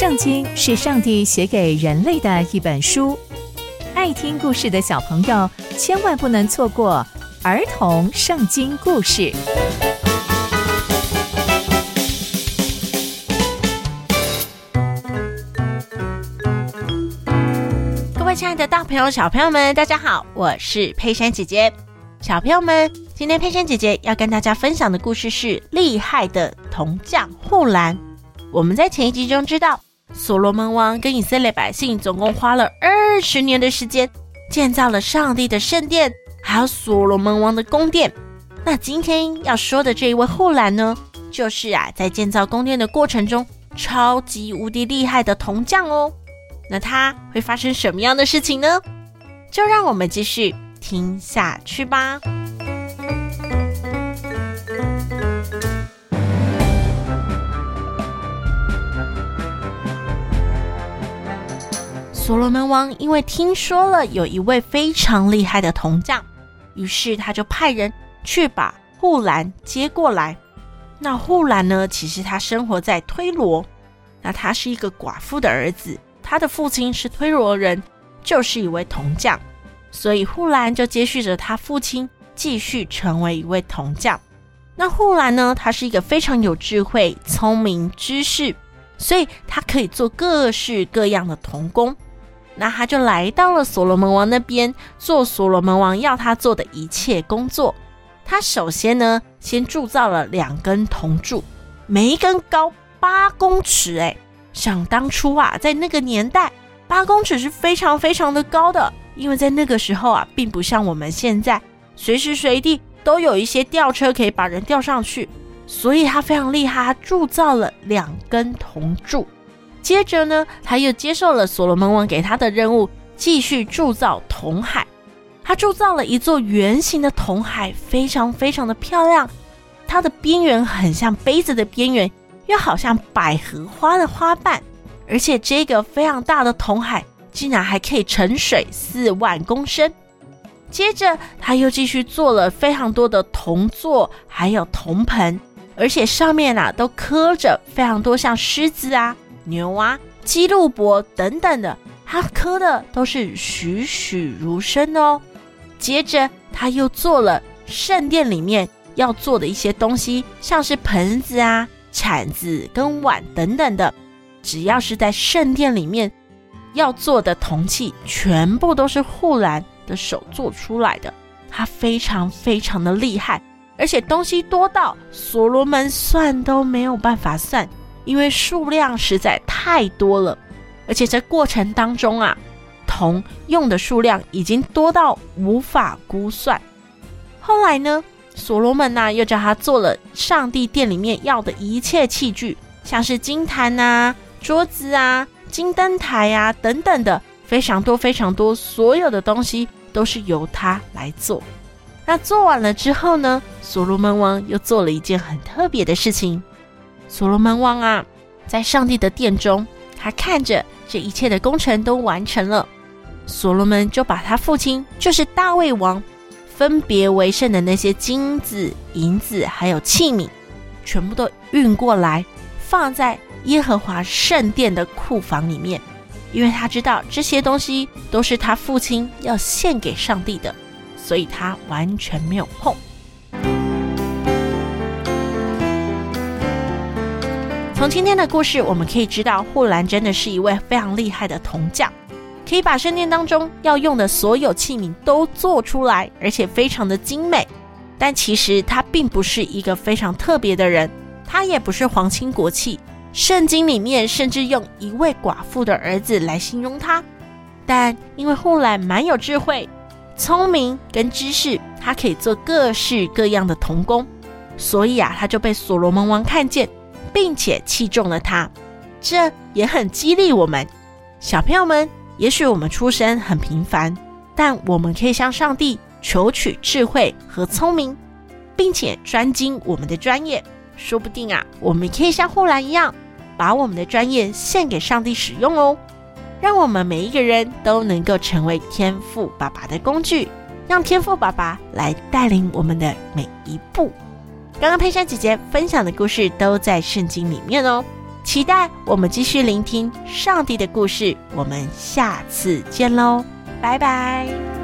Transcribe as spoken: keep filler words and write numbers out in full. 圣经是上帝写给人类的一本书，爱听故事的小朋友千万不能错过儿童圣经故事。各位亲爱的大朋友小朋友们，大家好，我是佩珊姐姐。小朋友们，今天佩珊姐姐要跟大家分享的故事是厉害的铜匠护栏。我们在前一集中知道，所罗门王跟以色列百姓总共花了二十年的时间，建造了上帝的圣殿，还有所罗门王的宫殿。那今天要说的这一位护栏呢，就是啊，在建造宫殿的过程中，超级无敌厉害的铜匠哦。那他会发生什么样的事情呢？就让我们继续听下去吧。所罗门王因为听说了有一位非常厉害的铜匠，于是他就派人去把护栏接过来。那护栏呢，其实他生活在推罗，那他是一个寡妇的儿子，他的父亲是推罗人，就是一位铜匠，所以护栏就接续着他父亲继续成为一位铜匠。那护栏呢，他是一个非常有智慧、聪明、知识，所以他可以做各式各样的铜工。那他就来到了所罗门王那边，做所罗门王要他做的一切工作。他首先呢，先铸造了两根铜柱，每一根高八公尺诶。想当初啊，在那个年代，八公尺是非常非常的高的，因为在那个时候啊，并不像我们现在，随时随地都有一些吊车可以把人吊上去。所以他非常厉害，他铸造了两根铜柱。接着呢，他又接受了所罗门王给他的任务，继续铸造铜海。他铸造了一座圆形的铜海，非常非常的漂亮，它的边缘很像杯子的边缘，又好像百合花的花瓣。而且这个非常大的铜海竟然还可以盛水四万公升。接着他又继续做了非常多的铜座，还有铜盆，而且上面啊都刻着非常多像狮子啊、牛啊、基路伯等等的，他刻的都是栩栩如生的哦。接着他又做了圣殿里面要做的一些东西，像是盆子啊、铲子跟碗等等的，只要是在圣殿里面要做的铜器，全部都是护栏的手做出来的。他非常非常的厉害，而且东西多到所罗门算都没有办法算，因为数量实在太多了。而且这过程当中啊，铜用的数量已经多到无法估算。后来呢，所罗门啊又叫他做了上帝殿里面要的一切器具，像是金坛啊、桌子啊、金灯台啊等等的，非常多非常多，所有的东西都是由他来做。那做完了之后呢，所罗门王又做了一件很特别的事情。所罗门王啊，在上帝的殿中，他看着这一切的工程都完成了，所罗门就把他父亲就是大卫王分别为圣的那些金子、银子还有器皿，全部都运过来，放在耶和华圣殿的库房里面，因为他知道这些东西都是他父亲要献给上帝的，所以他完全没有碰。从今天的故事我们可以知道，护栏真的是一位非常厉害的铜匠，可以把圣殿当中要用的所有器皿都做出来，而且非常的精美。但其实他并不是一个非常特别的人，他也不是皇亲国戚，圣经里面甚至用一位寡妇的儿子来形容他。但因为护栏蛮有智慧、聪明跟知识，他可以做各式各样的铜工，所以啊，他就被所罗门王看见，并且器重了他。这也很激励我们小朋友们，也许我们出身很平凡，但我们可以向上帝求取智慧和聪明，并且专精我们的专业，说不定啊，我们可以像护栏一样，把我们的专业献给上帝使用哦。让我们每一个人都能够成为天父爸爸的工具，让天父爸爸来带领我们的每一步。刚刚佩珊姐姐分享的故事都在圣经里面哦，期待我们继续聆听上帝的故事，我们下次见喽，拜拜。